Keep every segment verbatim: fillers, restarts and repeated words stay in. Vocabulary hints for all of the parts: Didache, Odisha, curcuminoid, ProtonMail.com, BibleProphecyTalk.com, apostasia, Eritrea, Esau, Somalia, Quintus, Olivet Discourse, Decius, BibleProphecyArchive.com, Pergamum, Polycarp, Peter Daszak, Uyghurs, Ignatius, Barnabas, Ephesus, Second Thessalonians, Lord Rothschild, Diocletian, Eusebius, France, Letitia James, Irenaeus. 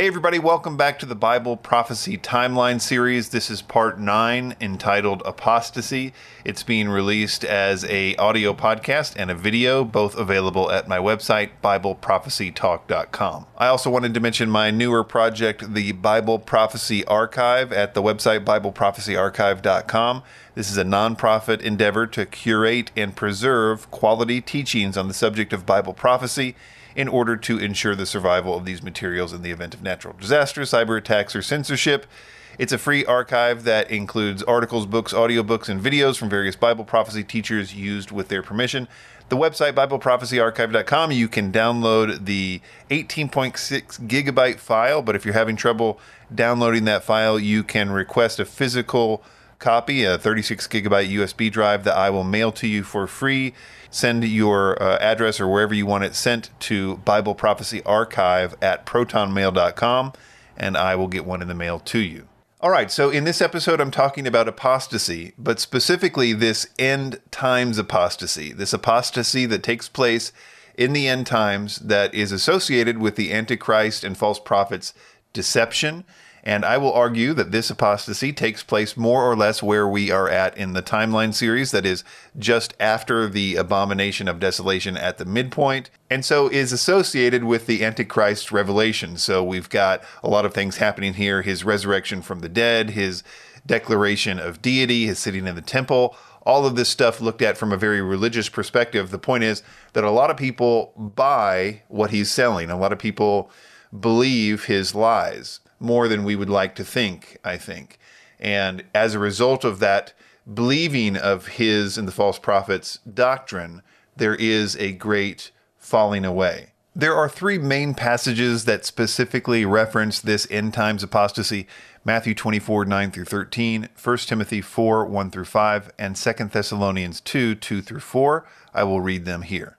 Hey everybody, welcome back to the Bible Prophecy Timeline series. This is part nine, entitled Apostasy. It's being released as an audio podcast and a video, both available at my website, Bible Prophecy Talk dot com. I also wanted to mention my newer project, the Bible Prophecy Archive, at the website, Bible Prophecy Archive dot com. This is a nonprofit endeavor to curate and preserve quality teachings on the subject of Bible prophecy, in order to ensure the survival of these materials in the event of natural disasters, cyber attacks, or censorship. It's a free archive that includes articles, books, audiobooks, and videos from various Bible prophecy teachers used with their permission. The website, Bible Prophecy Archive dot com, you can download the eighteen point six gigabyte file, but if you're having trouble downloading that file, you can request a physical copy, a thirty-six gigabyte U S B drive that I will mail to you for free. Send your uh, address or wherever you want it sent to Bible Prophecy Archive at Proton Mail dot com, and I will get one in the mail to you. All right, so in this episode, I'm talking about apostasy, but specifically this end times apostasy, this apostasy that takes place in the end times that is associated with the Antichrist and false prophets' deception. And I will argue that this apostasy takes place more or less where we are at in the timeline series, that is, just after the abomination of desolation at the midpoint, and so is associated with the Antichrist revelation. So we've got a lot of things happening here, his resurrection from the dead, his declaration of deity, his sitting in the temple, all of this stuff looked at from a very religious perspective. The point is that a lot of people buy what he's selling. A lot of people believe his lies, more than we would like to think, I think. And as a result of that believing of his and the false prophets' doctrine, there is a great falling away. There are three main passages that specifically reference this end times apostasy: Matthew twenty-four, nine through thirteen, First Timothy four, one through five, and Second Thessalonians two, two through four. I will read them here.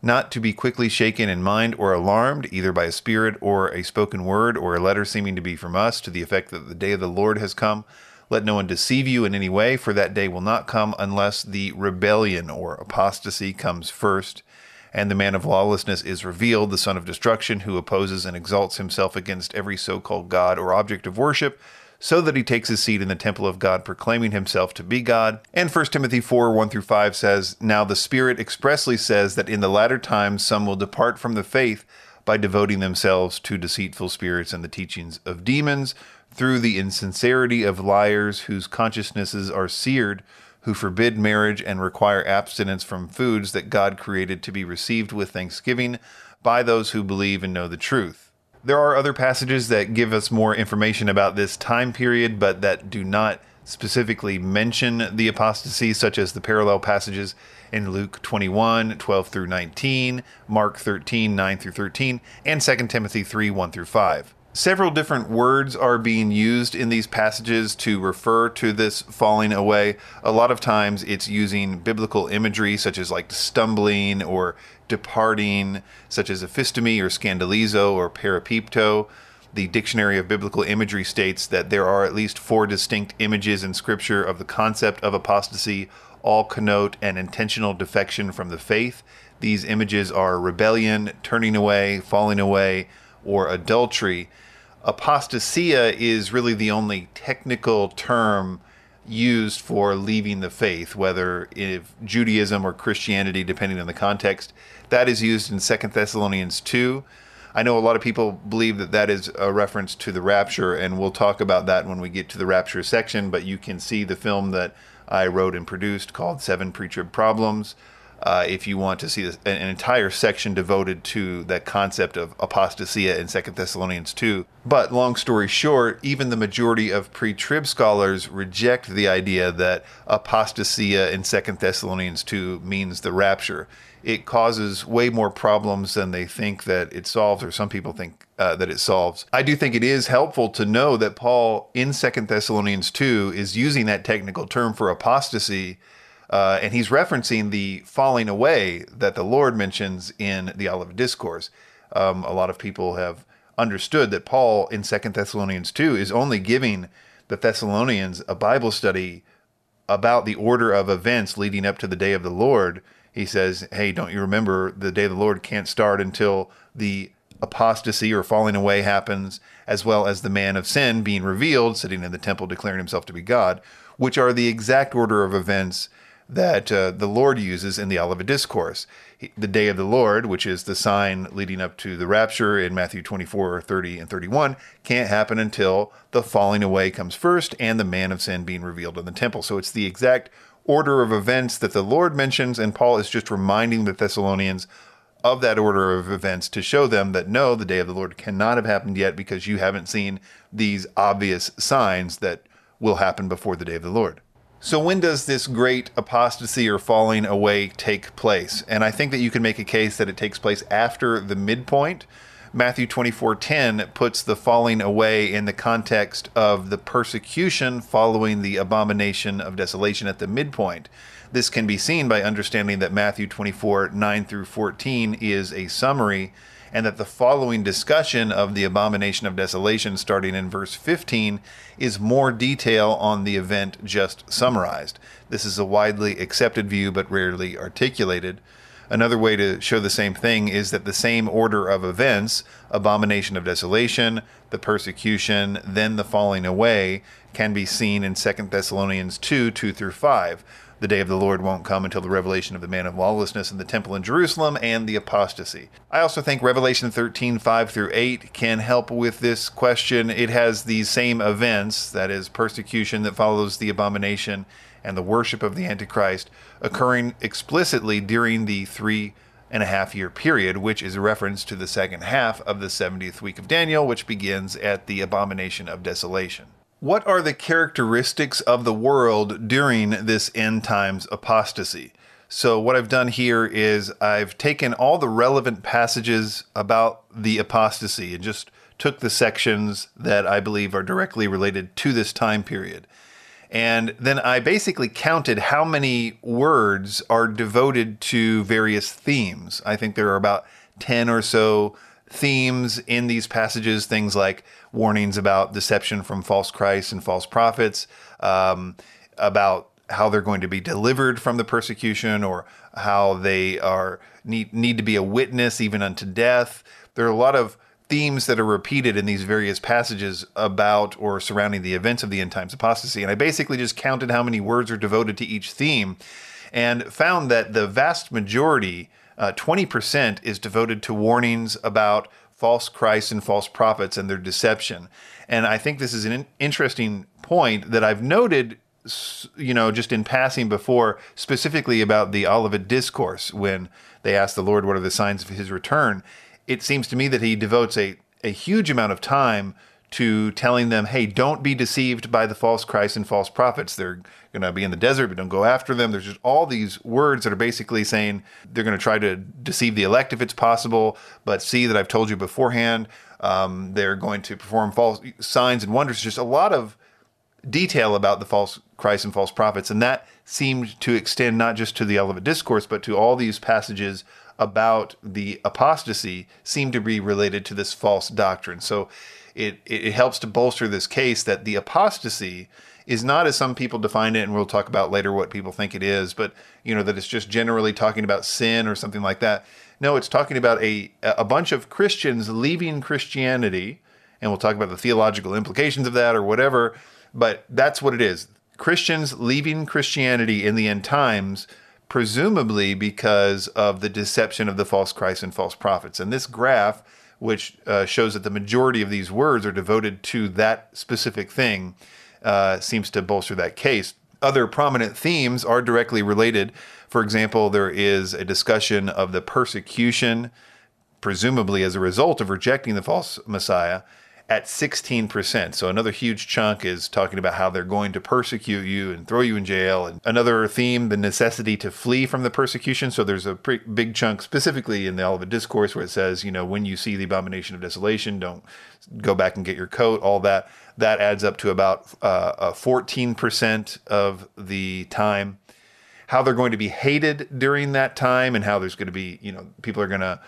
not to be quickly shaken in mind or alarmed, either by a spirit or a spoken word or a letter seeming to be from us, to the effect that the day of the Lord has come. Let no one deceive you in any way, for that day will not come unless the rebellion or apostasy comes first, and the man of lawlessness is revealed, the son of destruction, who opposes and exalts himself against every so-called God or object of worship, so that he takes his seat in the temple of God, proclaiming himself to be God. And First Timothy four, one through five says, now the Spirit expressly says that in the latter times some will depart from the faith by devoting themselves to deceitful spirits and the teachings of demons, through the insincerity of liars whose consciences are seared, who forbid marriage and require abstinence from foods that God created to be received with thanksgiving by those who believe and know the truth. There are other passages that give us more information about this time period, but that do not specifically mention the apostasy, such as the parallel passages in Luke twenty-one, twelve through nineteen, Mark thirteen, nine through thirteen, and Second Timothy three, one through five. Several different words are being used in these passages to refer to this falling away. A lot of times it's using biblical imagery, such as like stumbling or departing, such as aphistomy or scandalizo or peripepto. The Dictionary of Biblical Imagery states that there are at least four distinct images in Scripture of the concept of apostasy. All connote an intentional defection from the faith. These images are rebellion, turning away, falling away, or adultery. Apostasia is really the only technical term used for leaving the faith, whether if Judaism or Christianity, depending on the context. That is used in Second Thessalonians two. I know a lot of people believe that that is a reference to the rapture, and we'll talk about that when we get to the rapture section, but you can see the film that I wrote and produced called Seven Pre-Trib Problems, Uh, if you want to see this, an entire section devoted to that concept of apostasia in Second Thessalonians two. But long story short, even the majority of pre-trib scholars reject the idea that apostasia in Second Thessalonians two means the rapture. It causes way more problems than they think that it solves, or some people think uh, that it solves. I do think it is helpful to know that Paul in Second Thessalonians two is using that technical term for apostasy, Uh, and he's referencing the falling away that the Lord mentions in the Olivet Discourse. Um, a lot of people have understood that Paul in Second Thessalonians two is only giving the Thessalonians a Bible study about the order of events leading up to the day of the Lord. He says, hey, don't you remember the day of the Lord can't start until the apostasy or falling away happens, as well as the man of sin being revealed, sitting in the temple declaring himself to be God, which are the exact order of events that uh, the Lord uses in the Olivet Discourse. He, the day of the Lord, which is the sign leading up to the rapture in Matthew twenty-four, thirty, and thirty-one, can't happen until the falling away comes first and the man of sin being revealed in the temple. So it's the exact order of events that the Lord mentions, and Paul is just reminding the Thessalonians of that order of events to show them that, no, the day of the Lord cannot have happened yet because you haven't seen these obvious signs that will happen before the day of the Lord. So when does this great apostasy or falling away take place? And I think that you can make a case that it takes place after the midpoint. Matthew twenty-four ten puts the falling away in the context of the persecution following the abomination of desolation at the midpoint. This can be seen by understanding that Matthew twenty-four, nine through fourteen is a summary, and that the following discussion of the abomination of desolation, starting in verse fifteen, is more detail on the event just summarized. This is a widely accepted view, but rarely articulated. Another way to show the same thing is that the same order of events, abomination of desolation, the persecution, then the falling away, can be seen in Second Thessalonians two, two through five. The day of the Lord won't come until the revelation of the man of lawlessness in the temple in Jerusalem and the apostasy. I also think Revelation thirteen, five through eight can help with this question. It has these same events, that is, persecution that follows the abomination and the worship of the Antichrist, occurring explicitly during the three and a half year period, which is a reference to the second half of the seventieth week of Daniel, which begins at the abomination of desolation. What are the characteristics of the world during this end times apostasy? So what I've done here is I've taken all the relevant passages about the apostasy and just took the sections that I believe are directly related to this time period. And then I basically counted how many words are devoted to various themes. I think there are about ten or so themes in these passages, things like warnings about deception from false Christs and false prophets, um, about how they're going to be delivered from the persecution, or how they are need, need to be a witness even unto death. There are a lot of themes that are repeated in these various passages about or surrounding the events of the end times apostasy. And I basically just counted how many words are devoted to each theme and found that the vast majority Uh, twenty percent is devoted to warnings about false Christs and false prophets and their deception. And I think this is an in- interesting point that I've noted, you know, just in passing before, specifically about the Olivet Discourse, when they ask the Lord, what are the signs of his return? It seems to me that he devotes a, a huge amount of time to telling them, hey, don't be deceived by the false Christ and false prophets. They're going to be in the desert, but don't go after them. There's just all these words that are basically saying they're going to try to deceive the elect if it's possible, but see that I've told you beforehand. Um, they're going to perform false signs and wonders. Just a lot of detail about the false Christ and false prophets. And that seemed to extend not just to the Olivet Discourse, but to all these passages about the apostasy seem to be related to this false doctrine. So It, it helps to bolster this case that the apostasy is not, as some people define it, and we'll talk about later what people think it is, but, you know, that it's just generally talking about sin or something like that. No, it's talking about a, a bunch of Christians leaving Christianity, and we'll talk about the theological implications of that or whatever, but that's what it is. Christians leaving Christianity in the end times, presumably because of the deception of the false Christ and false prophets. And this graph, which uh, shows that the majority of these words are devoted to that specific thing, uh, seems to bolster that case. Other prominent themes are directly related. For example, there is a discussion of the persecution, presumably as a result of rejecting the false Messiah, at sixteen percent. So another huge chunk is talking about how they're going to persecute you and throw you in jail. And another theme, the necessity to flee from the persecution. So there's a pre- big chunk specifically in the Olivet Discourse where it says, you know, when you see the abomination of desolation, don't go back and get your coat, all that. That adds up to about uh, fourteen percent of the time. how they're going to be hated during that time, and how there's going to be, you know, people are going to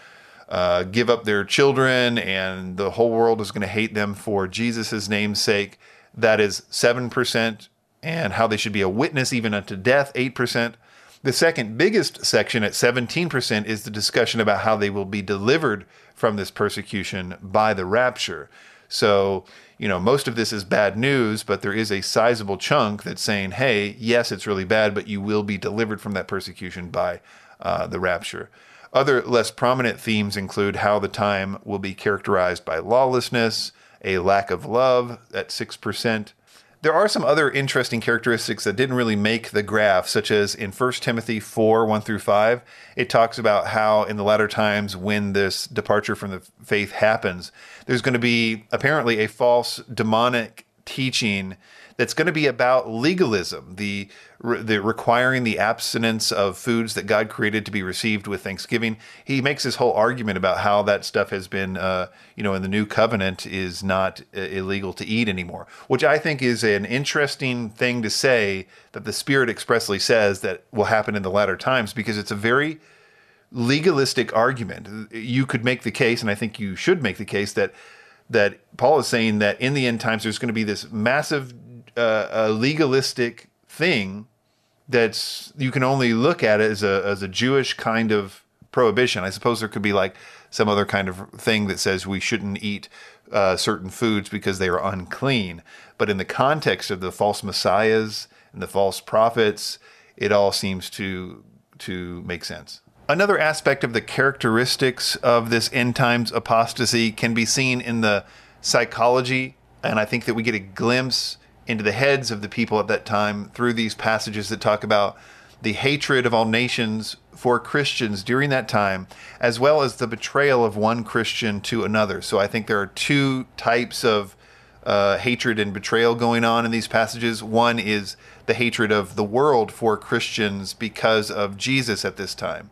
uh, give up their children, and the whole world is going to hate them for Jesus's name's sake. That is seven percent, and how they should be a witness even unto death, eight percent. The second biggest section at seventeen percent is the discussion about how they will be delivered from this persecution by the rapture. So, you know, most of this is bad news, but there is a sizable chunk that's saying, hey, yes, it's really bad, but you will be delivered from that persecution by uh, the rapture. Other less prominent themes include how the time will be characterized by lawlessness, a lack of love at six percent. There are some other interesting characteristics that didn't really make the graph, such as in First Timothy four, one through five, it talks about how in the latter times when this departure from the faith happens, there's going to be apparently a false demonic teaching that's going to be about legalism, the, the requiring the abstinence of foods that God created to be received with thanksgiving. He makes his whole argument about how that stuff has been, uh, you know, in the new covenant is not uh, illegal to eat anymore, which I think is an interesting thing to say, that the Spirit expressly says that will happen in the latter times, because it's a very legalistic argument. You could make the case, and I think you should make the case, that that Paul is saying that in the end times, there's going to be this massive uh, uh, legalistic thing that's, you can only look at it as a, as a Jewish kind of prohibition. I suppose there could be like some other kind of thing that says we shouldn't eat uh, certain foods because they are unclean. But in the context of the false messiahs and the false prophets, it all seems to to make sense. Another aspect of the characteristics of this end times apostasy can be seen in the psychology, and I think that we get a glimpse into the heads of the people at that time through these passages that talk about the hatred of all nations for Christians during that time, as well as the betrayal of one Christian to another. So I think there are two types of uh, hatred and betrayal going on in these passages. One is the hatred of the world for Christians because of Jesus at this time,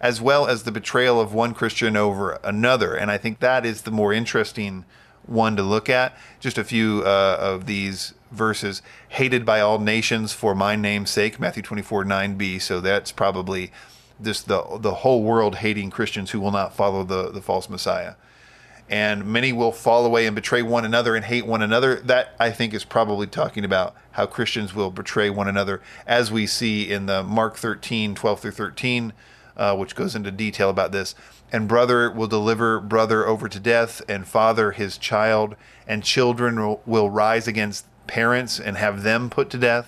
as well as the betrayal of one Christian over another. And I think that is the more interesting one to look at. Just a few uh, of these verses. Hated by all nations for my name's sake, Matthew twenty-four, nine b. So that's probably just the, the whole world hating Christians who will not follow the, the false Messiah. And many will fall away and betray one another and hate one another. That, I think, is probably talking about how Christians will betray one another, as we see in the Mark thirteen, twelve through thirteen, Uh, which goes into detail about this. And brother will deliver brother over to death, and father his child, and children will, will rise against parents and have them put to death.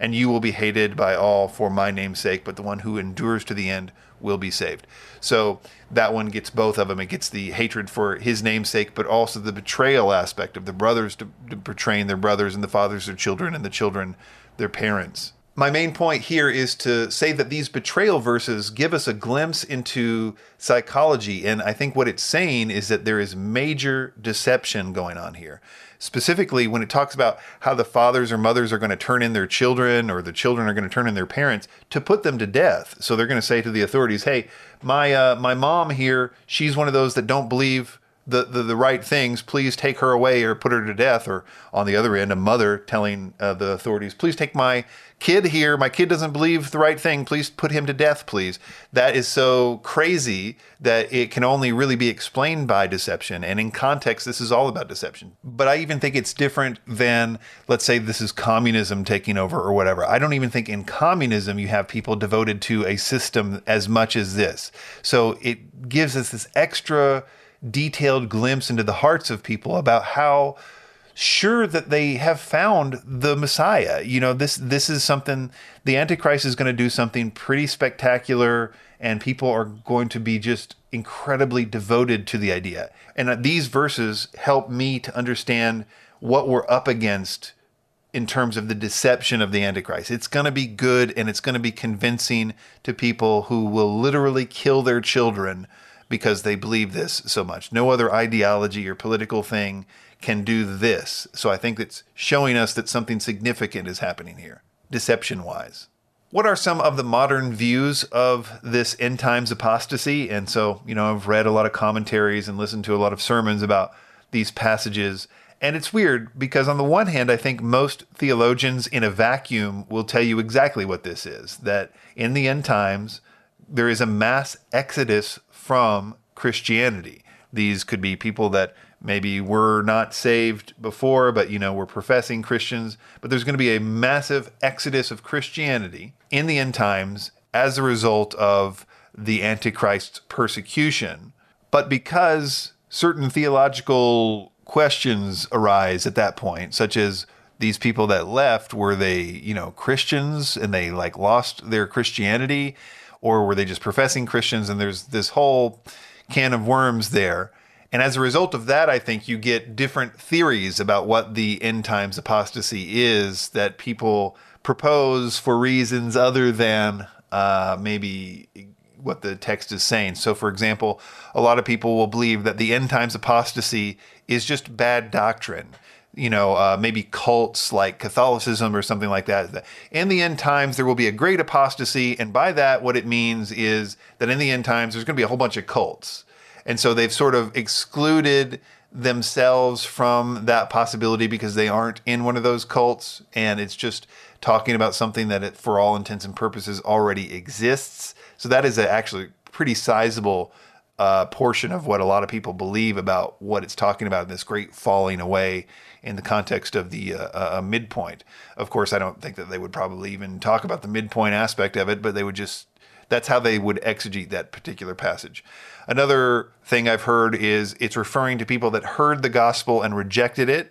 And you will be hated by all for my name's sake, but the one who endures to the end will be saved. So that one gets both of them. It gets the hatred for his name's sake, but also the betrayal aspect of the brothers to, to betraying their brothers, and the fathers their children, and the children their parents. My main point here is to say that these betrayal verses give us a glimpse into psychology, and I think what it's saying is that there is major deception going on here. Specifically, when it talks about how the fathers or mothers are going to turn in their children, or the children are going to turn in their parents to put them to death. So they're going to say to the authorities, hey, my uh, my mom here, she's one of those that don't believe The, the the right things, please take her away or put her to death. Or on the other end, a mother telling uh, the authorities, please take my kid here, my kid doesn't believe the right thing, please put him to death, please. That is so crazy that it can only really be explained by deception, and in context this is all about deception. But I even think it's different than, let's say this is communism taking over or whatever. I don't even think in communism you have people devoted to a system as much as this. So it gives us this extra detailed glimpse into the hearts of people about how sure that they have found the Messiah. You know, this this is something, the Antichrist is going to do something pretty spectacular, and people are going to be just incredibly devoted to the idea. And these verses help me to understand what we're up against in terms of the deception of the Antichrist. It's going to be good, and it's going to be convincing to people who will literally kill their children because they believe this so much. No other ideology or political thing can do this. So I think it's showing us that something significant is happening here, deception-wise. What are some of the modern views of this end times apostasy? And so, you know, I've read a lot of commentaries and listened to a lot of sermons about these passages, And it's weird because on the one hand, I think most theologians in a vacuum will tell you exactly what this is, that in the end times, there is a mass exodus from Christianity. These could be people that maybe were not saved before, but, you know, were professing Christians. But there's going to be a massive exodus of Christianity in the end times as a result of the Antichrist's persecution. But because certain theological questions arise at that point, such as these people that left, were they, you know, Christians and they like lost their Christianity, or were they just professing Christians? And there's this whole can of worms there. And as a result of that, I think you get different theories about what the end times apostasy is that people propose for reasons other than uh, maybe what the text is saying. So, for example, a lot of people will believe that the end times apostasy is just bad doctrine. You know, uh, maybe cults like Catholicism or something like that. In the end times, there will be a great apostasy. And by that, what it means is that in the end times, there's going to be a whole bunch of cults. And so they've sort of excluded themselves from that possibility because they aren't in one of those cults. And it's just talking about something that it, for all intents and purposes, already exists. So that is a actually pretty sizable uh, portion of what a lot of people believe about what it's talking about in this great falling away in the context of the uh, uh, midpoint. Of course, I don't think that they would probably even talk about the midpoint aspect of it, but they would just, that's how they would exegete that particular passage. Another thing I've heard is it's referring to people that heard the gospel and rejected it,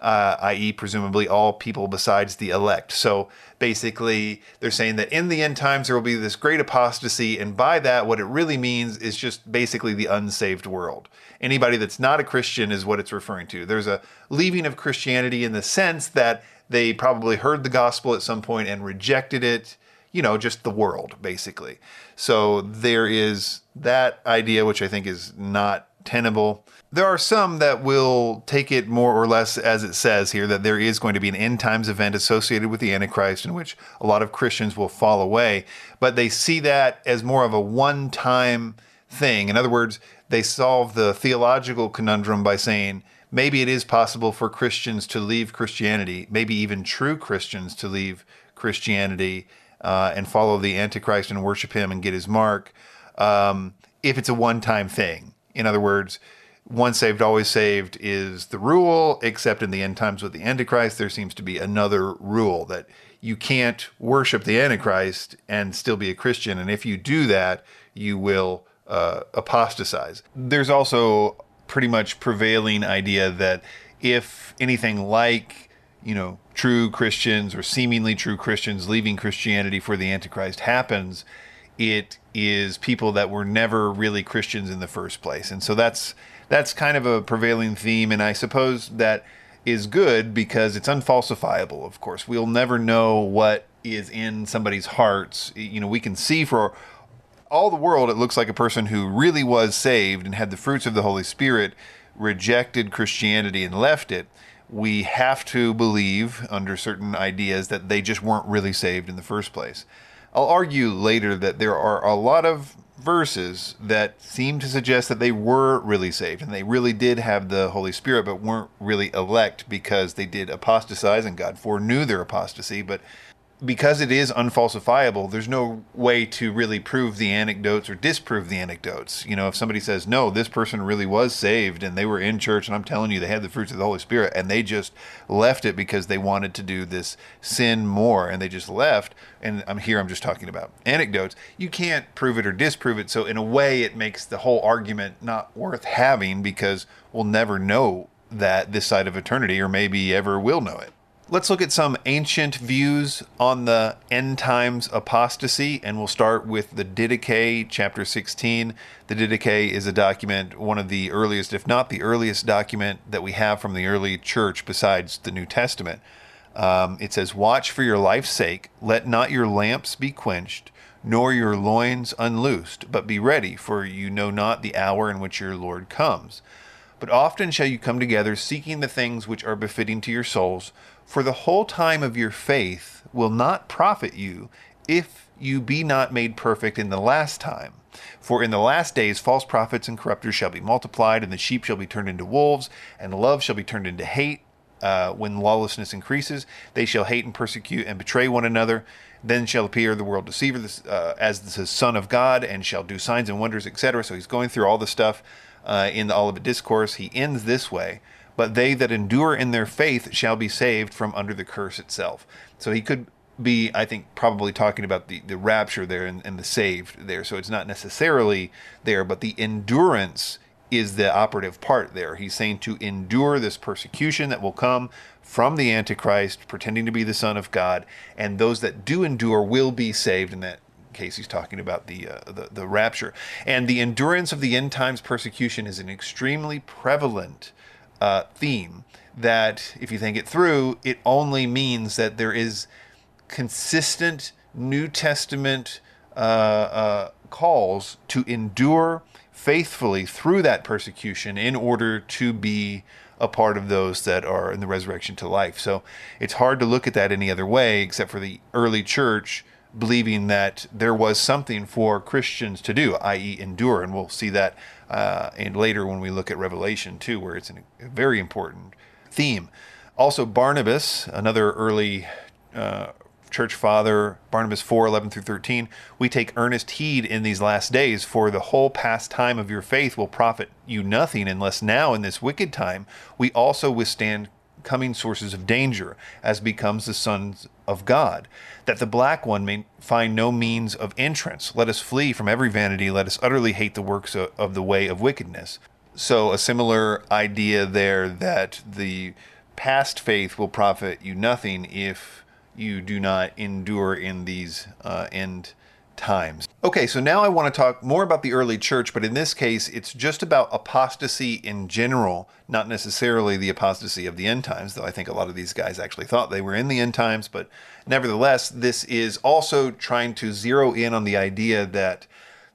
uh, that is presumably all people besides the elect. So basically they're saying that in the end times there will be this great apostasy, and by that what it really means is just basically the unsaved world. Anybody that's not a Christian is what it's referring to. There's a leaving of Christianity in the sense that they probably heard the gospel at some point and rejected it, you know, just the world, basically. So there is that idea, which I think is not tenable. There are some that will take it more or less as it says here, that there is going to be an end times event associated with the Antichrist in which a lot of Christians will fall away, but they see that as more of a one-time thing. In other words, they solve the theological conundrum by saying, maybe it is possible for Christians to leave Christianity, maybe even true Christians to leave Christianity, Uh, and follow the Antichrist and worship him and get his mark, um, if it's a one-time thing. In other words, once saved, always saved is the rule, except in the end times with the Antichrist, there seems to be another rule that you can't worship the Antichrist and still be a Christian. And if you do that, you will uh, apostatize. There's also pretty much prevailing idea that if anything like, you know, true Christians or seemingly true Christians leaving Christianity for the Antichrist happens, it is people that were never really Christians in the first place. And so that's that's kind of a prevailing theme. And I suppose that is good because it's unfalsifiable, of course. We'll never know what is in somebody's hearts. You know, we can see for all the world, it looks like a person who really was saved and had the fruits of the Holy Spirit rejected Christianity and left it. We have to believe under certain ideas that they just weren't really saved in the first place. I'll argue later that there are a lot of verses that seem to suggest that they were really saved and they really did have the Holy Spirit, but weren't really elect because they did apostatize and God foreknew their apostasy. But because it is unfalsifiable, there's no way to really prove the anecdotes or disprove the anecdotes. You know, if somebody says, no, this person really was saved and they were in church and I'm telling you they had the fruits of the Holy Spirit and they just left it because they wanted to do this sin more and they just left. And I'm here, I'm just talking about anecdotes. You can't prove it or disprove it. So in a way, it makes the whole argument not worth having because we'll never know that this side of eternity, or maybe ever will know it. Let's look at some ancient views on the end times apostasy, and we'll start with the Didache, chapter sixteen. The Didache is a document, one of the earliest, if not the earliest document that we have from the early church besides the New Testament. Um, it says, "Watch for your life's sake, let not your lamps be quenched, nor your loins unloosed, but be ready, for you know not the hour in which your Lord comes. But often shall you come together, seeking the things which are befitting to your souls, for the whole time of your faith will not profit you if you be not made perfect in the last time. For in the last days false prophets and corrupters shall be multiplied, and the sheep shall be turned into wolves, and love shall be turned into hate. Uh, when lawlessness increases, they shall hate and persecute and betray one another. Then shall appear the world deceiver uh, as the Son of God, and shall do signs and wonders, et cetera. So he's going through all the stuff uh, in the Olivet Discourse. He ends this way: but they that endure in their faith shall be saved from under the curse itself. So he could be, I think, probably talking about the, the rapture there and, and the saved there. So it's not necessarily there, but the endurance is the operative part there. He's saying to endure this persecution that will come from the Antichrist, pretending to be the Son of God, and those that do endure will be saved. In that case, he's talking about the, uh, the, the rapture. And the endurance of the end times persecution is an extremely prevalent uh, theme that, if you think it through, it only means that there is consistent New Testament uh, uh, calls to endure faithfully through that persecution in order to be a part of those that are in the resurrection to life. So it's hard to look at that any other way except for the early church believing that there was something for Christians to do, that is endure. And we'll see that uh, and later when we look at Revelation too, where it's an, a very important theme. Also, Barnabas, another early uh, church father, Barnabas four eleven through thirteen, we take earnest heed in these last days, for the whole past time of your faith will profit you nothing, unless now in this wicked time we also withstand coming sources of danger, as becomes the sons of God, that the black one may find no means of entrance. Let us flee from every vanity. Let us utterly hate the works of, of the way of wickedness. So a similar idea there, that the past faith will profit you nothing if you do not endure in these uh, end times. Okay, so now I want to talk more about the early church, but in this case, it's just about apostasy in general, not necessarily the apostasy of the end times, though I think a lot of these guys actually thought they were in the end times. But nevertheless, this is also trying to zero in on the idea that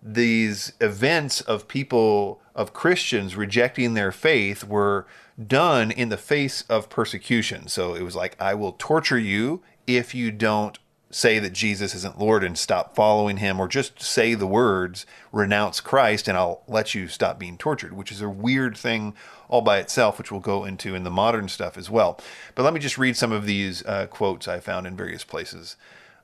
these events of people, of Christians rejecting their faith, were done in the face of persecution. So it was like, I will torture you if you don't say that Jesus isn't Lord and stop following him, or just say the words, renounce Christ, and I'll let you stop being tortured, which is a weird thing all by itself, which we'll go into in the modern stuff as well. But let me just read some of these uh, quotes I found in various places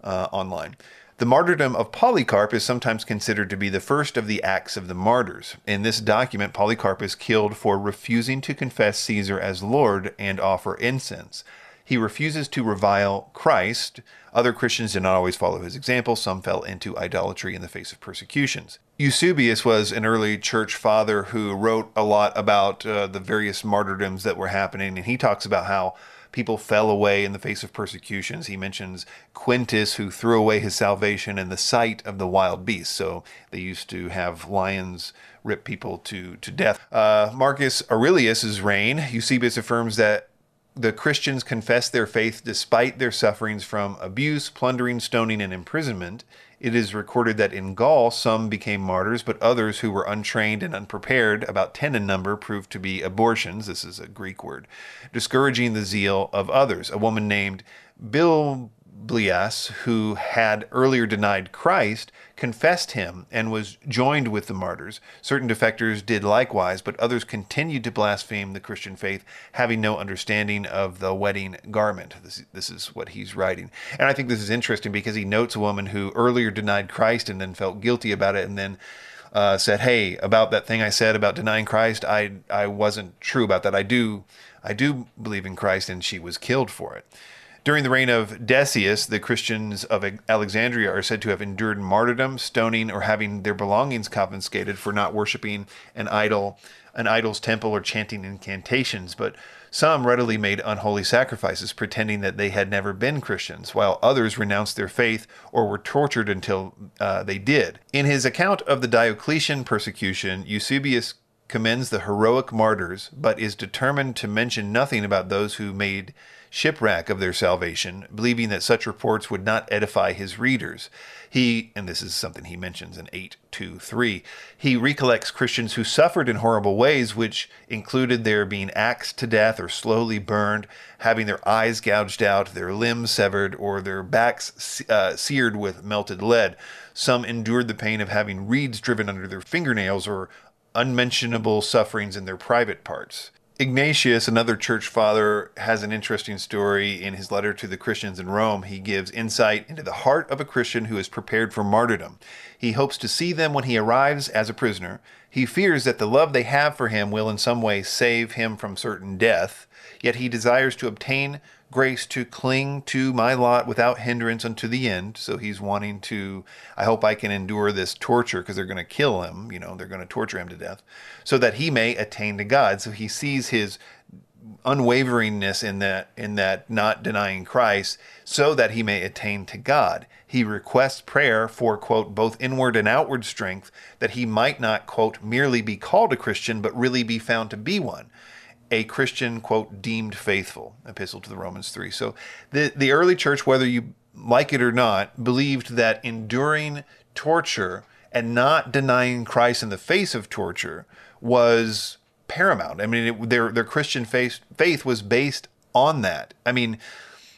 uh, online. The martyrdom of Polycarp is sometimes considered to be the first of the acts of the martyrs. In this document, Polycarp is killed for refusing to confess Caesar as Lord and offer incense. He refuses to revile Christ. Other Christians did not always follow his example. Some fell into idolatry in the face of persecutions. Eusebius was an early church father who wrote a lot about uh, the various martyrdoms that were happening, and he talks about how people fell away in the face of persecutions. He mentions Quintus, who threw away his salvation in the sight of the wild beasts. So they used to have lions rip people to, to death. Uh, Marcus Aurelius's reign, Eusebius affirms that the Christians confessed their faith despite their sufferings from abuse, plundering, stoning, and imprisonment. It is recorded that in Gaul, some became martyrs, but others who were untrained and unprepared, about ten in number, proved to be abortions. This is a Greek word, discouraging the zeal of others. A woman named Bilblias, who had earlier denied Christ, confessed him and was joined with the martyrs. Certain defectors did likewise, but others continued to blaspheme the Christian faith, having no understanding of the wedding garment. This, this is what he's writing. And I think this is interesting because he notes a woman who earlier denied Christ and then felt guilty about it, and then uh, said, hey, about that thing I said about denying Christ, I, I wasn't true about that. I do, I do believe in Christ, and she was killed for it. During the reign of Decius, the Christians of Alexandria are said to have endured martyrdom, stoning, or having their belongings confiscated for not worshiping an idol, an idol's temple, or chanting incantations. But some readily made unholy sacrifices, pretending that they had never been Christians, while others renounced their faith or were tortured until uh, they did. In his account of the Diocletian persecution, Eusebius commends the heroic martyrs, but is determined to mention nothing about those who made shipwreck of their salvation, believing that such reports would not edify his readers. He, and this is something he mentions in eight two three, he recollects Christians who suffered in horrible ways, which included their being axed to death or slowly burned, having their eyes gouged out, their limbs severed, or their backs uh, seared with melted lead. Some endured the pain of having reeds driven under their fingernails or unmentionable sufferings in their private parts. Ignatius, another church father, has an interesting story in his letter to the Christians in Rome. He gives insight into the heart of a Christian who is prepared for martyrdom. He hopes to see them when he arrives as a prisoner. He fears that the love they have for him will in some way save him from certain death, yet he desires to obtain grace to cling to my lot without hindrance unto the end. So he's wanting to, I hope I can endure this torture, because they're going to kill him, you know, they're going to torture him to death, so that he may attain to God. So he sees his unwaveringness in that, in that not denying Christ, so that he may attain to God. He requests prayer for, quote, both inward and outward strength, that he might not, quote, merely be called a Christian, but really be found to be one. A Christian, quote, deemed faithful, Epistle to the Romans three. So the, the early church, whether you like it or not, believed that enduring torture and not denying Christ in the face of torture was paramount. I mean, it, their, their Christian faith, faith was based on that. I mean,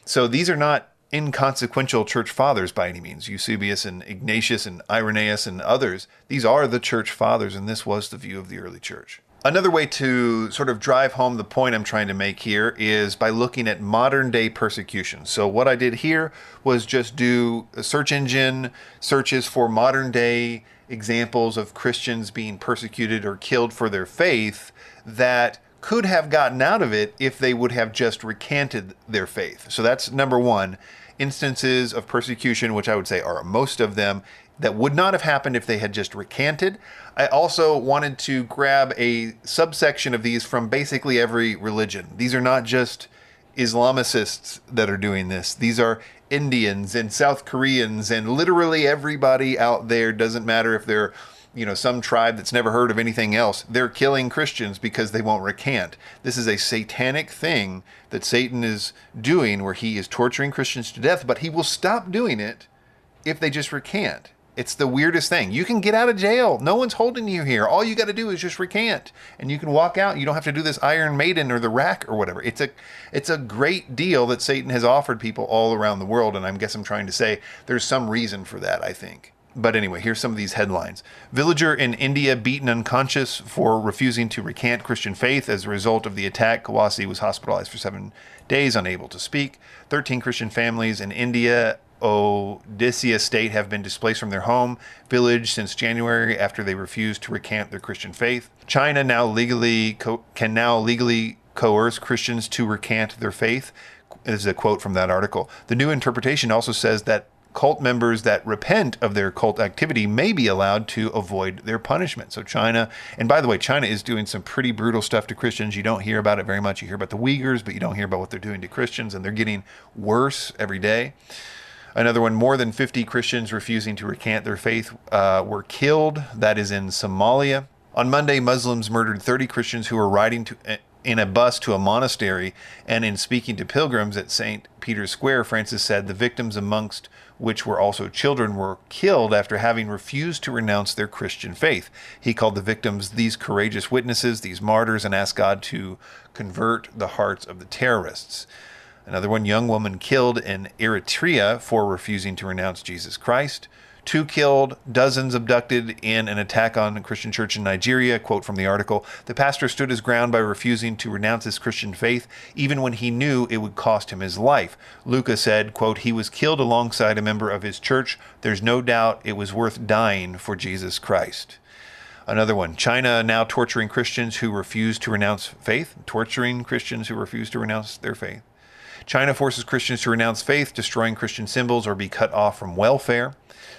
so these are not inconsequential church fathers by any means. Eusebius and Ignatius and Irenaeus and others, these are the church fathers, and this was the view of the early church. Another way to sort of drive home the point I'm trying to make here is by looking at modern day persecution. So what I did here was just do a search engine searches for modern day examples of Christians being persecuted or killed for their faith that could have gotten out of it if they would have just recanted their faith. So that's number one, instances of persecution, which I would say are most of them, that would not have happened if they had just recanted. I also wanted to grab a subsection of these from basically every religion. These are not just Islamicists that are doing this. These are Indians and South Koreans and literally everybody out there. Doesn't matter if they're, you know, some tribe that's never heard of anything else. They're killing Christians because they won't recant. This is a satanic thing that Satan is doing, where he is torturing Christians to death, but he will stop doing it if they just recant. It's the weirdest thing. You can get out of jail. No one's holding you here. All you got to do is just recant, and you can walk out. You don't have to do this Iron Maiden or the rack or whatever. It's a, it's a great deal that Satan has offered people all around the world, and I guess I'm trying to say there's some reason for that, I think. But anyway, here's some of these headlines. Villager in India beaten unconscious for refusing to recant Christian faith. As a result of the attack, Kawasi was hospitalized for seven days, unable to speak. thirteen Christian families in India Odisha state have been displaced from their home village since January after they refused to recant their Christian faith. China now legally co- can now legally coerce Christians to recant their faith. This is a quote from that article. The new interpretation also says that cult members that repent of their cult activity may be allowed to avoid their punishment. So China, and by the way, China is doing some pretty brutal stuff to Christians. You don't hear about it very much. You hear about the Uyghurs, but you don't hear about what they're doing to Christians, and they're getting worse every day. Another one, more than fifty Christians refusing to recant their faith uh, were killed. That is in Somalia. On Monday, Muslims murdered thirty Christians who were riding to, in a bus to a monastery. And in speaking to pilgrims at Saint Peter's Square, Francis said the victims, amongst which were also children, were killed after having refused to renounce their Christian faith. He called the victims these courageous witnesses, these martyrs, and asked God to convert the hearts of the terrorists. Another one, young woman killed in Eritrea for refusing to renounce Jesus Christ. Two killed, dozens abducted in an attack on a Christian church in Nigeria. Quote from the article, the pastor stood his ground by refusing to renounce his Christian faith, even when he knew it would cost him his life. Luca said, quote, he was killed alongside a member of his church. There's no doubt it was worth dying for Jesus Christ. Another one, China now torturing Christians who refuse to renounce faith. Torturing Christians who refuse to renounce their faith. China forces Christians to renounce faith, destroying Christian symbols, or be cut off from welfare.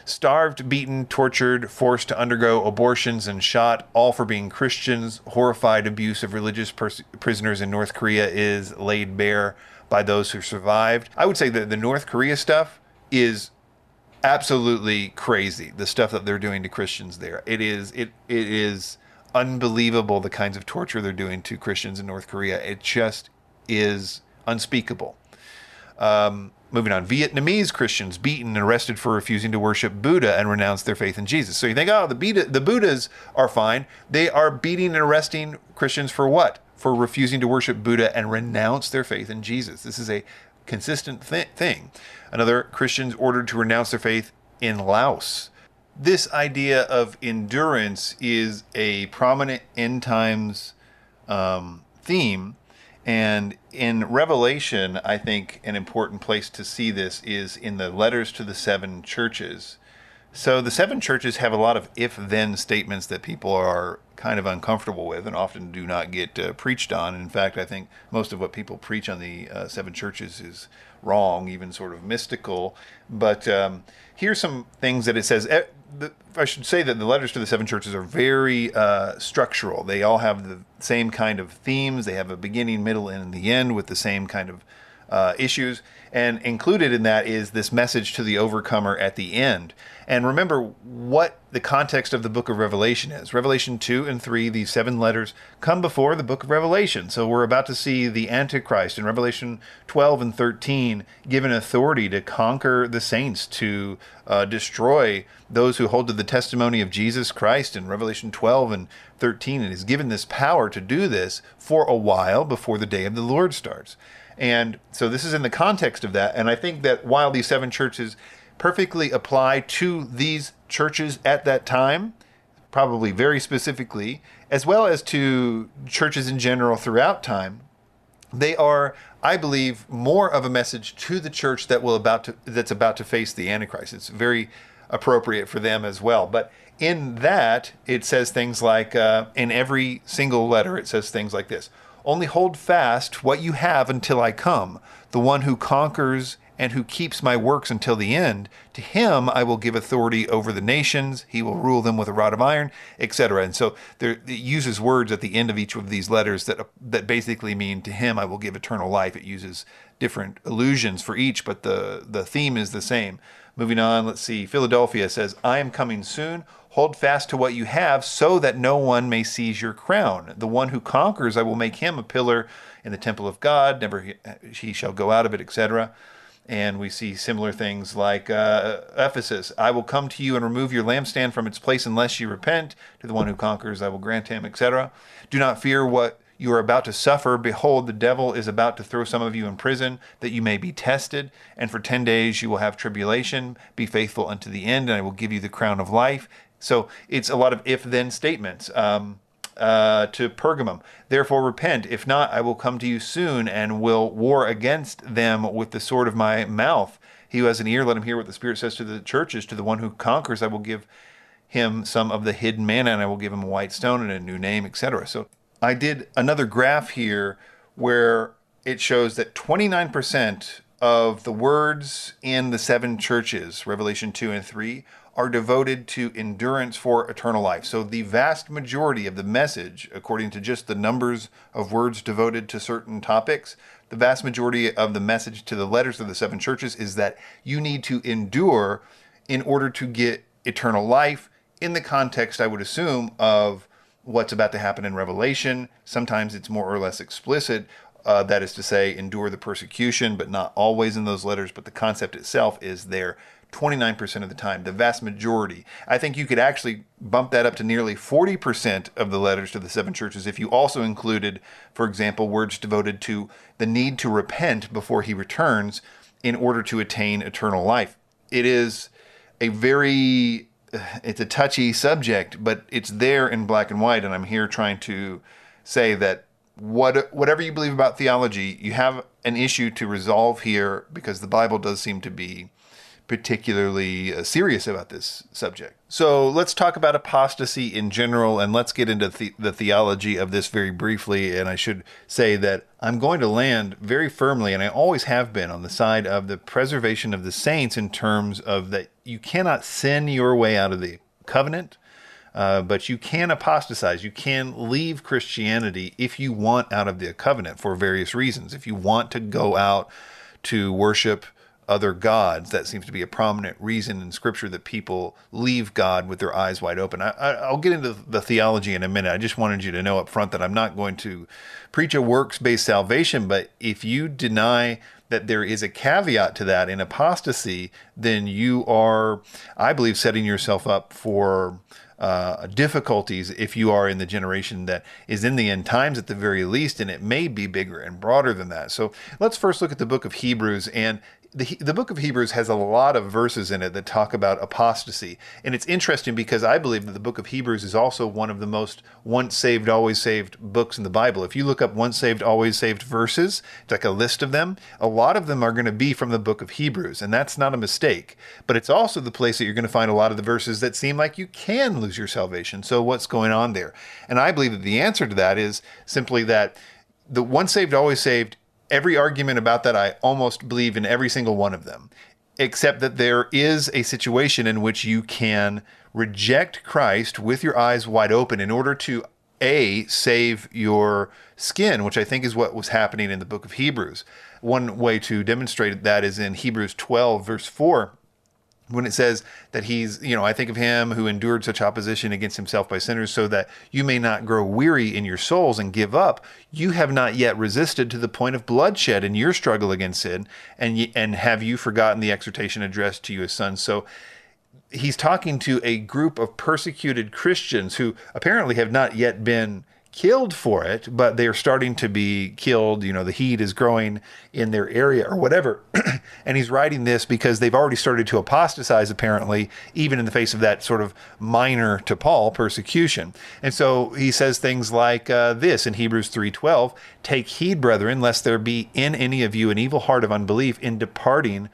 Starved, beaten, tortured, forced to undergo abortions, and shot, all for being Christians. Horrified abuse of religious pers- prisoners in North Korea is laid bare by those who survived. I would say that the North Korea stuff is absolutely crazy, the stuff that they're doing to Christians there. It is, it, it is unbelievable the kinds of torture they're doing to Christians in North Korea. It just is unspeakable. Um, moving on, Vietnamese Christians beaten and arrested for refusing to worship Buddha and renounce their faith in Jesus. So you think, oh, the, Buddha, the Buddhas are fine. They are beating and arresting Christians for what? For refusing to worship Buddha and renounce their faith in Jesus. This is a consistent th- thing. Another, Christians ordered to renounce their faith in Laos. This idea of endurance is a prominent end times um, theme. And in Revelation, I think an important place to see this is in the letters to the seven churches. So the seven churches have a lot of if-then statements that people are kind of uncomfortable with and often do not get uh, preached on. In fact, I think most of what people preach on the uh, seven churches is wrong, even sort of mystical. But um, here's some things that it says. I should say that the letters to the seven churches are very uh, structural. They all have the same kind of themes. They have a beginning, middle, and the end with the same kind of Uh, issues, and included in that is this message to the overcomer at the end. And remember what the context of the book of Revelation is. Revelation two and three, these seven letters, come before the book of Revelation. So we're about to see the Antichrist in Revelation twelve and thirteen given authority to conquer the saints, to uh, destroy those who hold to the testimony of Jesus Christ in Revelation twelve and thirteen, and is given this power to do this for a while before the day of the Lord starts. And so this is in the context of that. And I think that while these seven churches perfectly apply to these churches at that time, probably very specifically, as well as to churches in general throughout time, they are, I believe, more of a message to the church that will about to, that's about to face the Antichrist. It's very appropriate for them as well. But in that, it says things like, uh, in every single letter, it says things like this. Only hold fast what you have until I come. The one who conquers and who keeps my works until the end, to him I will give authority over the nations. He will rule them with a rod of iron, et cetera. And so there, it uses words at the end of each of these letters that that basically mean, to him I will give eternal life. It uses different allusions for each, but the, the theme is the same. Moving on, let's see. Philadelphia says, I am coming soon. Hold fast to what you have so that no one may seize your crown. The one who conquers, I will make him a pillar in the temple of God. Never he, he shall go out of it, et cetera. And we see similar things like uh, Ephesus. I will come to you and remove your lampstand from its place unless you repent. To the one who conquers, I will grant him, et cetera. Do not fear what you are about to suffer. Behold, the devil is about to throw some of you in prison, that you may be tested. And for ten days you will have tribulation. Be faithful unto the end, and I will give you the crown of life. So it's a lot of if-then statements um, uh, to Pergamum. Therefore repent. If not, I will come to you soon and will war against them with the sword of my mouth. He who has an ear, let him hear what the Spirit says to the churches. To the one who conquers, I will give him some of the hidden manna, and I will give him a white stone and a new name, et cetera. So I did another graph here where it shows that twenty-nine percent of the words in the seven churches, Revelation two and three, are devoted to endurance for eternal life. So the vast majority of the message, according to just the numbers of words devoted to certain topics, the vast majority of the message to the letters of the seven churches is that you need to endure in order to get eternal life, in the context, I would assume, of what's about to happen in Revelation. Sometimes it's more or less explicit. Uh, that is to say, endure the persecution, but not always in those letters. But the concept itself is there twenty-nine percent of the time, the vast majority. I think you could actually bump that up to nearly forty percent of the letters to the seven churches if you also included, for example, words devoted to the need to repent before he returns in order to attain eternal life. It is a very, it's a touchy subject, but it's there in black and white. And I'm here trying to say that What, whatever you believe about theology, you have an issue to resolve here, because the Bible does seem to be particularly serious about this subject. So let's talk about apostasy in general, and let's get into the, the theology of this very briefly. And I should say that I'm going to land very firmly, and I always have been, on the side of the preservation of the saints, in terms of that you cannot sin your way out of the covenant. Uh, but you can apostatize. You can leave Christianity if you want out of the covenant for various reasons. If you want to go out to worship other gods. That seems to be a prominent reason in Scripture that people leave God with their eyes wide open. I, I, I'll get into the theology in a minute. I just wanted you to know up front that I'm not going to preach a works-based salvation, but if you deny that there is a caveat to that in apostasy, then you are, I believe, setting yourself up for uh, difficulties if you are in the generation that is in the end times at the very least, and it may be bigger and broader than that. So let's first look at the book of Hebrews, and The, the book of Hebrews has a lot of verses in it that talk about apostasy. And it's interesting because I believe that the book of Hebrews is also one of the most once saved, always saved books in the Bible. If you look up once saved, always saved verses, it's like a list of them. A lot of them are going to be from the book of Hebrews, and that's not a mistake. But it's also the place that you're going to find a lot of the verses that seem like you can lose your salvation. So what's going on there? And I believe that the answer to that is simply that the once saved, always saved, every argument about that, I almost believe in every single one of them, except that there is a situation in which you can reject Christ with your eyes wide open in order to, A, save your skin, which I think is what was happening in the book of Hebrews. One way to demonstrate that is in Hebrews twelve, verse four, when it says that he's, you know, I think of him who endured such opposition against himself by sinners so that you may not grow weary in your souls and give up. You have not yet resisted to the point of bloodshed in your struggle against sin, and and have you forgotten the exhortation addressed to you as sons? So he's talking to a group of persecuted Christians who apparently have not yet been killed for it, but they are starting to be killed. You know, the heat is growing in their area or whatever. And he's writing this because they've already started to apostatize, apparently, even in the face of that sort of minor to Paul persecution. And so he says things like uh, this in Hebrews three twelve, "Take heed, brethren, lest there be in any of you an evil heart of unbelief in departing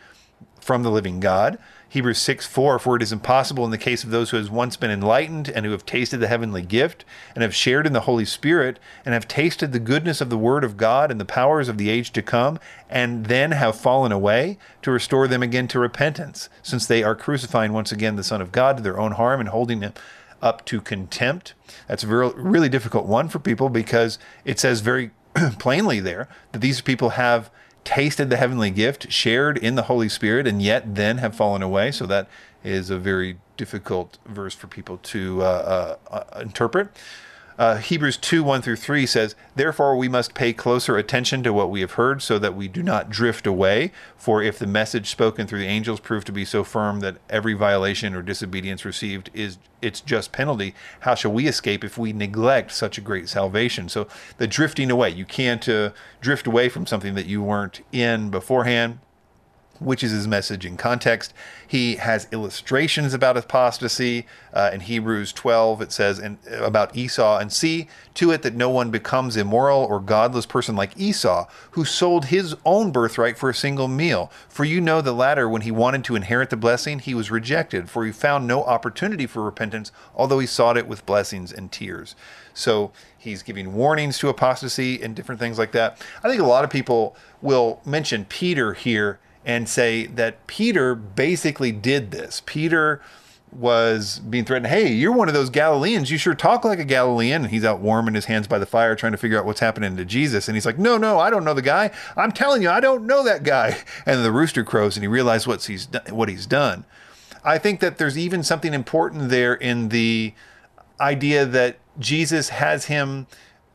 from the living God." Hebrews six four, "For it is impossible in the case of those who have once been enlightened and who have tasted the heavenly gift and have shared in the Holy Spirit and have tasted the goodness of the word of God and the powers of the age to come and then have fallen away, to restore them again to repentance, since they are crucifying once again the Son of God to their own harm and holding him up to contempt." That's a really difficult one for people because it says very plainly there that these people have tasted the heavenly gift, shared in the Holy Spirit, and yet then have fallen away. So that is a very difficult verse for people to uh, uh, interpret. Uh, Hebrews two, one through three says, "Therefore we must pay closer attention to what we have heard so that we do not drift away. For if the message spoken through the angels proved to be so firm that every violation or disobedience received is its just penalty, how shall we escape if we neglect such a great salvation?" So the drifting away, you can't uh, drift away from something that you weren't in beforehand, which is his message in context. He has illustrations about apostasy. Uh, in Hebrews twelve, it says in, about Esau, "And see to it that no one becomes immoral or godless person like Esau, who sold his own birthright for a single meal. For you know the latter, when he wanted to inherit the blessing, he was rejected, for he found no opportunity for repentance, although he sought it with blessings and tears." So he's giving warnings to apostasy and different things like that. I think a lot of people will mention Peter here and say that Peter basically did this. Peter was being threatened. "Hey, you're one of those Galileans. You sure talk like a Galilean." And he's out warming his hands by the fire, trying to figure out what's happening to Jesus. And he's like, no, no, "I don't know the guy. I'm telling you, I don't know that guy." And the rooster crows and he realized what he's, what he's done. I think that there's even something important there in the idea that Jesus has him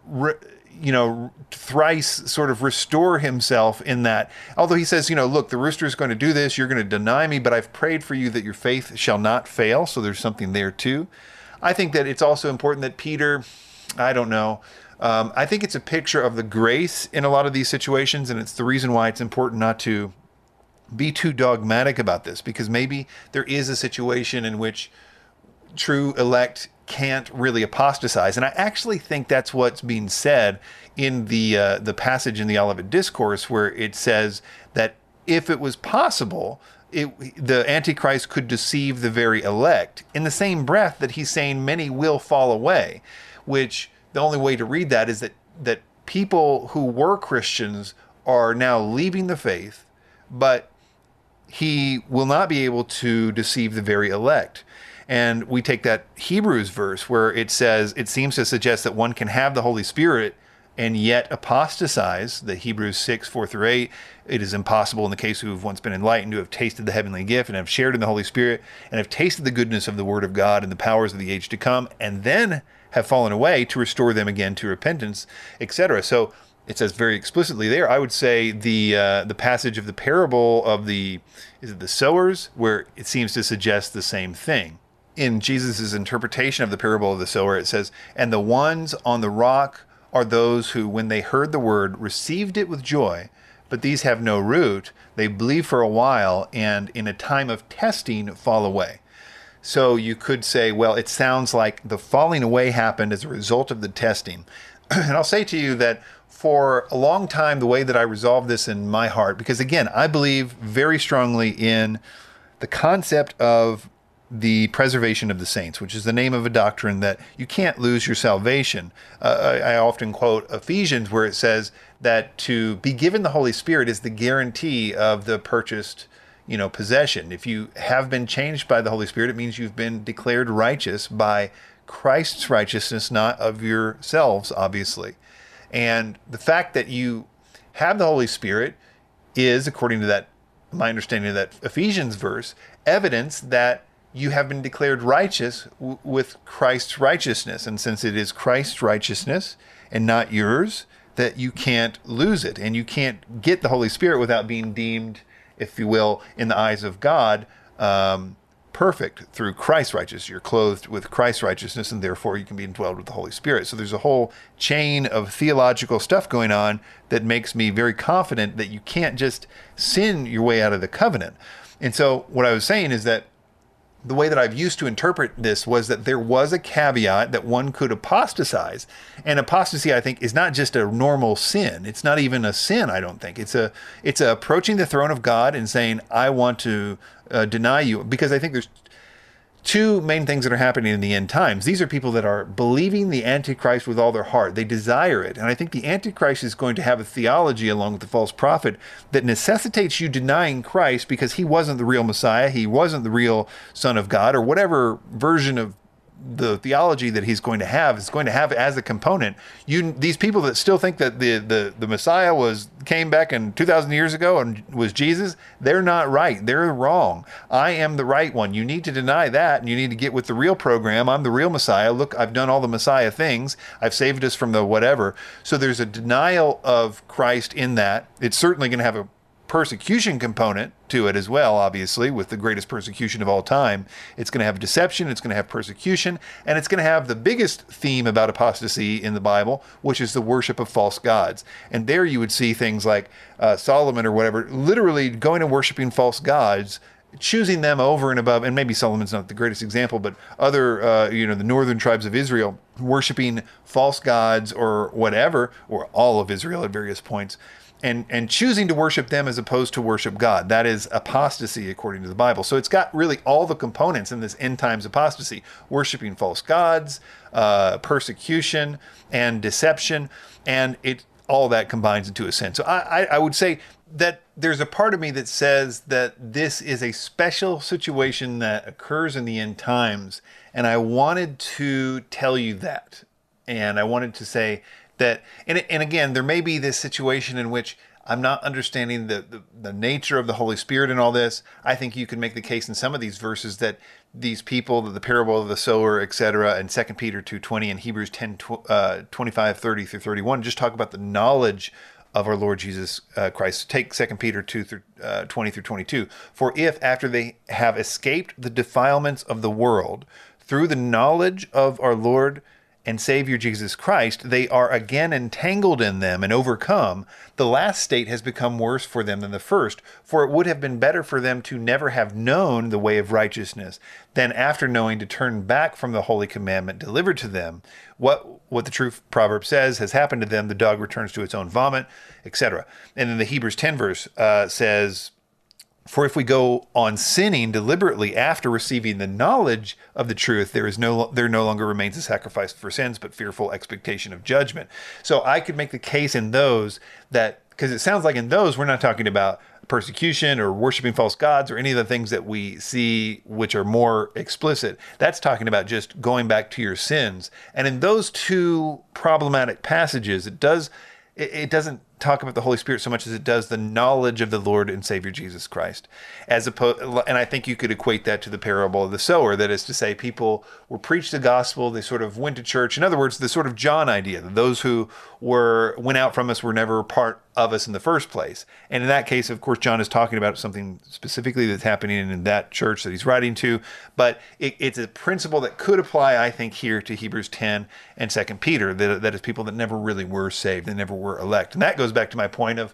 Re- you know, thrice sort of restore himself in that. Although he says, you know, look, the rooster is going to do this. You're going to deny me, but I've prayed for you that your faith shall not fail. So there's something there too. I think that it's also important that Peter, I don't know. Um, I think it's a picture of the grace in a lot of these situations. And it's the reason why it's important not to be too dogmatic about this, because maybe there is a situation in which true elect can't really apostatize. And I actually think that's what's being said in the uh, the passage in the Olivet Discourse, where it says that if it was possible, it, the Antichrist could deceive the very elect, in the same breath that he's saying many will fall away, which the only way to read that is that that people who were Christians are now leaving the faith, but he will not be able to deceive the very elect. And we take that Hebrews verse where it says, it seems to suggest that one can have the Holy Spirit and yet apostatize, the Hebrews six, four through eight, it is impossible in the case who have once been enlightened, who have tasted the heavenly gift and have shared in the Holy Spirit and have tasted the goodness of the word of God and the powers of the age to come, and then have fallen away, to restore them again to repentance, et cetera. So it says very explicitly there, I would say the uh, the passage of the parable of the, is it the sowers, where it seems to suggest the same thing. In Jesus' interpretation of the parable of the sower, it says, and the ones on the rock are those who, when they heard the word, received it with joy, but these have no root. They believe for a while, and in a time of testing, fall away. So you could say, well, it sounds like the falling away happened as a result of the testing. And I'll say to you that for a long time, the way that I resolved this in my heart, because again, I believe very strongly in the concept of the preservation of the saints, which is the name of a doctrine that you can't lose your salvation. Uh, I, I often quote Ephesians, where it says that to be given the Holy Spirit is the guarantee of the purchased, you know, possession. If you have been changed by the Holy Spirit, it means you've been declared righteous by Christ's righteousness, not of yourselves, obviously. And the fact that you have the Holy Spirit is, according to that, my understanding of that Ephesians verse, evidence that you have been declared righteous w- with Christ's righteousness. And since it is Christ's righteousness and not yours, that you can't lose it. And you can't get the Holy Spirit without being deemed, if you will, in the eyes of God, um, perfect through Christ's righteousness. You're clothed with Christ's righteousness, and therefore you can be indwelled with the Holy Spirit. So there's a whole chain of theological stuff going on that makes me very confident that you can't just sin your way out of the covenant. And so what I was saying is that the way that I've used to interpret this was that there was a caveat that one could apostatize. And apostasy, I think, is not just a normal sin. It's not even a sin, I don't think. It's a it's a approaching the throne of God and saying, I want to uh, deny you. Because I think there's two main things that are happening in the end times. These are people that are believing the Antichrist with all their heart. They desire it. And I think the Antichrist is going to have a theology along with the false prophet that necessitates you denying Christ because he wasn't the real Messiah. He wasn't the real Son of God, or whatever version of the theology that he's going to have is going to have as a component. You, these people that still think that the, the, the Messiah was came back in two thousand years ago and was Jesus, they're not right. They're wrong. I am the right one. You need to deny that, and you need to get with the real program. I'm the real Messiah. Look, I've done all the Messiah things. I've saved us from the whatever. So there's a denial of Christ in that. It's certainly going to have a persecution component to it as well, obviously, with the greatest persecution of all time. It's going to have deception, it's going to have persecution, and it's going to have the biggest theme about apostasy in the Bible, which is the worship of false gods. And there you would see things like uh, Solomon or whatever, literally going and worshiping false gods, choosing them over and above, and maybe Solomon's not the greatest example, but other, uh, you know, the northern tribes of Israel worshiping false gods or whatever, or all of Israel at various points, And, and choosing to worship them as opposed to worship God. That is apostasy according to the Bible. So it's got really all the components in this end times apostasy: worshiping false gods, uh, persecution, and deception. And it all that combines into a sin. So I, I, I would say that there's a part of me that says that this is a special situation that occurs in the end times. And I wanted to tell you that. And I wanted to say that, and, and again, there may be this situation in which I'm not understanding the, the, the nature of the Holy Spirit and all this. I think you can make the case in some of these verses that these people, the, the parable of the sower, et cetera, and Second Peter two twenty and Hebrews ten, twenty-five, thirty through thirty-one, just talk about the knowledge of our Lord Jesus uh, Christ. Take Second Peter two, through, uh, twenty through twenty-two. For if after they have escaped the defilements of the world through the knowledge of our Lord and Savior Jesus Christ, they are again entangled in them and overcome, the last state has become worse for them than the first. For it would have been better for them to never have known the way of righteousness than after knowing to turn back from the holy commandment delivered to them. What what the true proverb says has happened to them: the dog returns to its own vomit, et cetera. And then the Hebrews ten verse uh, says, for if we go on sinning deliberately after receiving the knowledge of the truth, there is no there no longer remains a sacrifice for sins, but fearful expectation of judgment. So I could make the case in those that, because it sounds like in those, we're not talking about persecution or worshiping false gods or any of the things that we see which are more explicit. That's talking about just going back to your sins. And in those two problematic passages, it does it, it doesn't talk about the Holy Spirit so much as it does the knowledge of the Lord and Savior Jesus Christ. As opposed, and I think you could equate that to the parable of the sower. That is to say, people were preached the gospel, they sort of went to church. In other words, the sort of John idea, that those who were went out from us were never part of us in the first place. And in that case, of course, John is talking about something specifically that's happening in that church that he's writing to. But it, it's a principle that could apply, I think, here to Hebrews ten and Second Peter, that, that is people that never really were saved, that never were elect. And that goes back to my point of,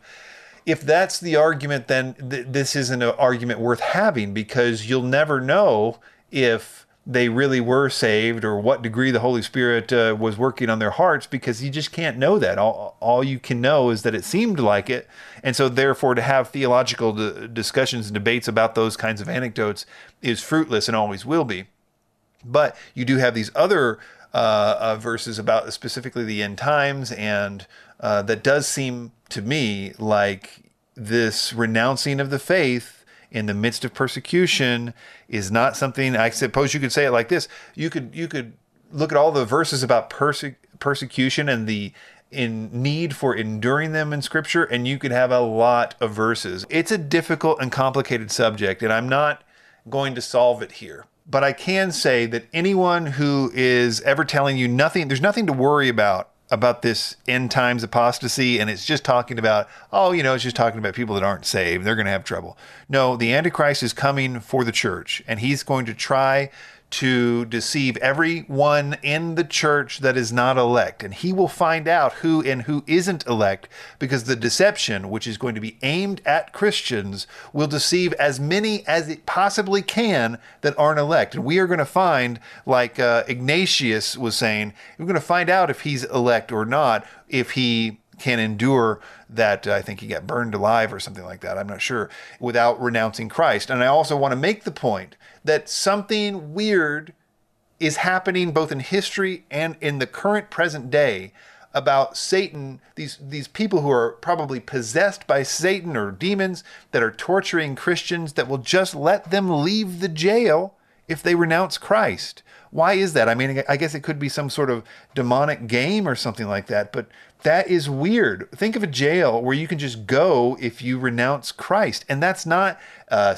if that's the argument, then th this isn't an argument worth having, because you'll never know if they really were saved or what degree the Holy Spirit uh, was working on their hearts, because you just can't know that. All, all you can know is that it seemed like it. And so therefore, to have theological d discussions and debates about those kinds of anecdotes is fruitless and always will be. But you do have these other Uh, uh, verses about specifically the end times, and uh, that does seem to me like this renouncing of the faith in the midst of persecution is not something. I suppose you could say it like this: you could you could look at all the verses about perse persecution and the in need for enduring them in Scripture, and you could have a lot of verses. It's a difficult and complicated subject, and I'm not going to solve it here. But I can say that anyone who is ever telling you nothing, there's nothing to worry about, about this end times apostasy, and it's just talking about, oh, you know, it's just talking about people that aren't saved, they're going to have trouble. No, the Antichrist is coming for the church, and he's going to try to deceive everyone in the church that is not elect. And he will find out who and who isn't elect, because the deception, which is going to be aimed at Christians, will deceive as many as it possibly can that aren't elect. And we are going to find, like uh, Ignatius was saying, we're going to find out if he's elect or not, if he can endure that. I think he got burned alive or something like that, I'm not sure, without renouncing Christ. And I also want to make the point that something weird is happening both in history and in the current present day about Satan, these, these people who are probably possessed by Satan or demons that are torturing Christians that will just let them leave the jail if they renounce Christ. Why is that? I mean, I guess it could be some sort of demonic game or something like that, but that is weird. Think of a jail where you can just go if you renounce Christ. And that's not a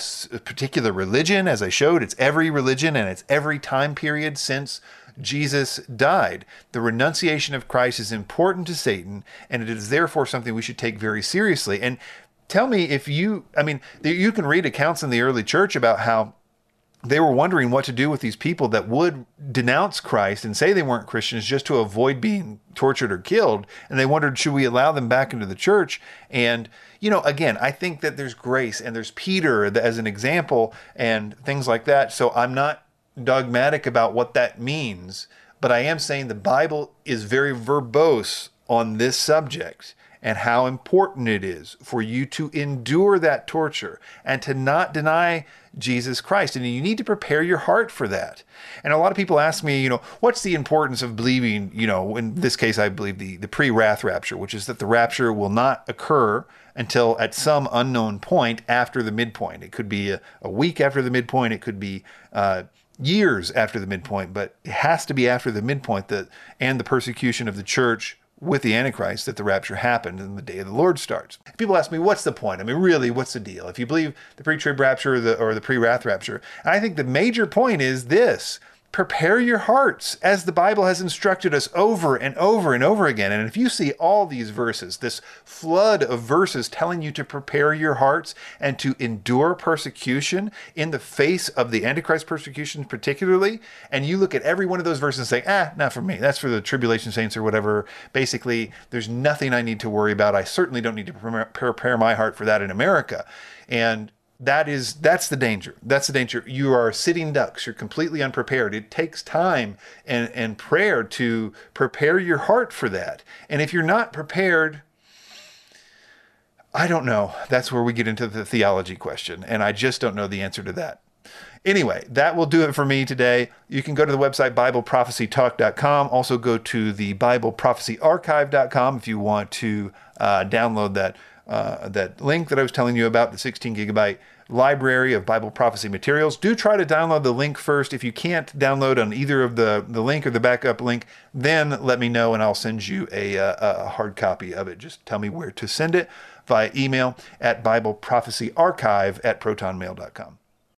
particular religion, as I showed. It's every religion, and it's every time period since Jesus died. The renunciation of Christ is important to Satan, and it is therefore something we should take very seriously. And tell me if you, I mean, you can read accounts in the early church about how they were wondering what to do with these people that would denounce Christ and say they weren't Christians just to avoid being tortured or killed. And they wondered, should we allow them back into the church? And, you know, again, I think that there's grace, and there's Peter as an example and things like that. So I'm not dogmatic about what that means, but I am saying the Bible is very verbose on this subject, and how important it is for you to endure that torture and to not deny Jesus Christ. And you need to prepare your heart for that. And a lot of people ask me, you know, what's the importance of believing, you know, in this case, I believe the, the pre-wrath rapture, which is that the rapture will not occur until at some unknown point after the midpoint. It could be a, a week after the midpoint. It could be uh, years after the midpoint, but it has to be after the midpoint, that and the persecution of the church with the Antichrist, that the rapture happened and the day of the Lord starts. People ask me, what's the point? I mean, really, what's the deal? If you believe the pre-trib rapture or the, or the pre-wrath rapture, and I think the major point is this: prepare your hearts, as the Bible has instructed us over and over and over again. And if you see all these verses, this flood of verses telling you to prepare your hearts and to endure persecution in the face of the Antichrist persecution particularly, and you look at every one of those verses and say, ah, not for me, that's for the tribulation saints or whatever, basically there's nothing I need to worry about. I certainly don't need to prepare my heart for that in America. And That is, that's the danger. That's the danger. You are sitting ducks. You're completely unprepared. It takes time and, and prayer to prepare your heart for that. And if you're not prepared, I don't know. That's where we get into the theology question. And I just don't know the answer to that. Anyway, that will do it for me today. You can go to the website, Bible Prophecy Talk dot com. Also go to the Bible Prophecy Archive dot com if you want to uh, download that uh, that link that I was telling you about, the sixteen gigabyte library of Bible prophecy materials. Do try to download the link first. If you can't download on either of the, the link or the backup link, then let me know and I'll send you a, a, a hard copy of it. Just tell me where to send it via email at Bible Prophecy Archive at Proton Mail dot com.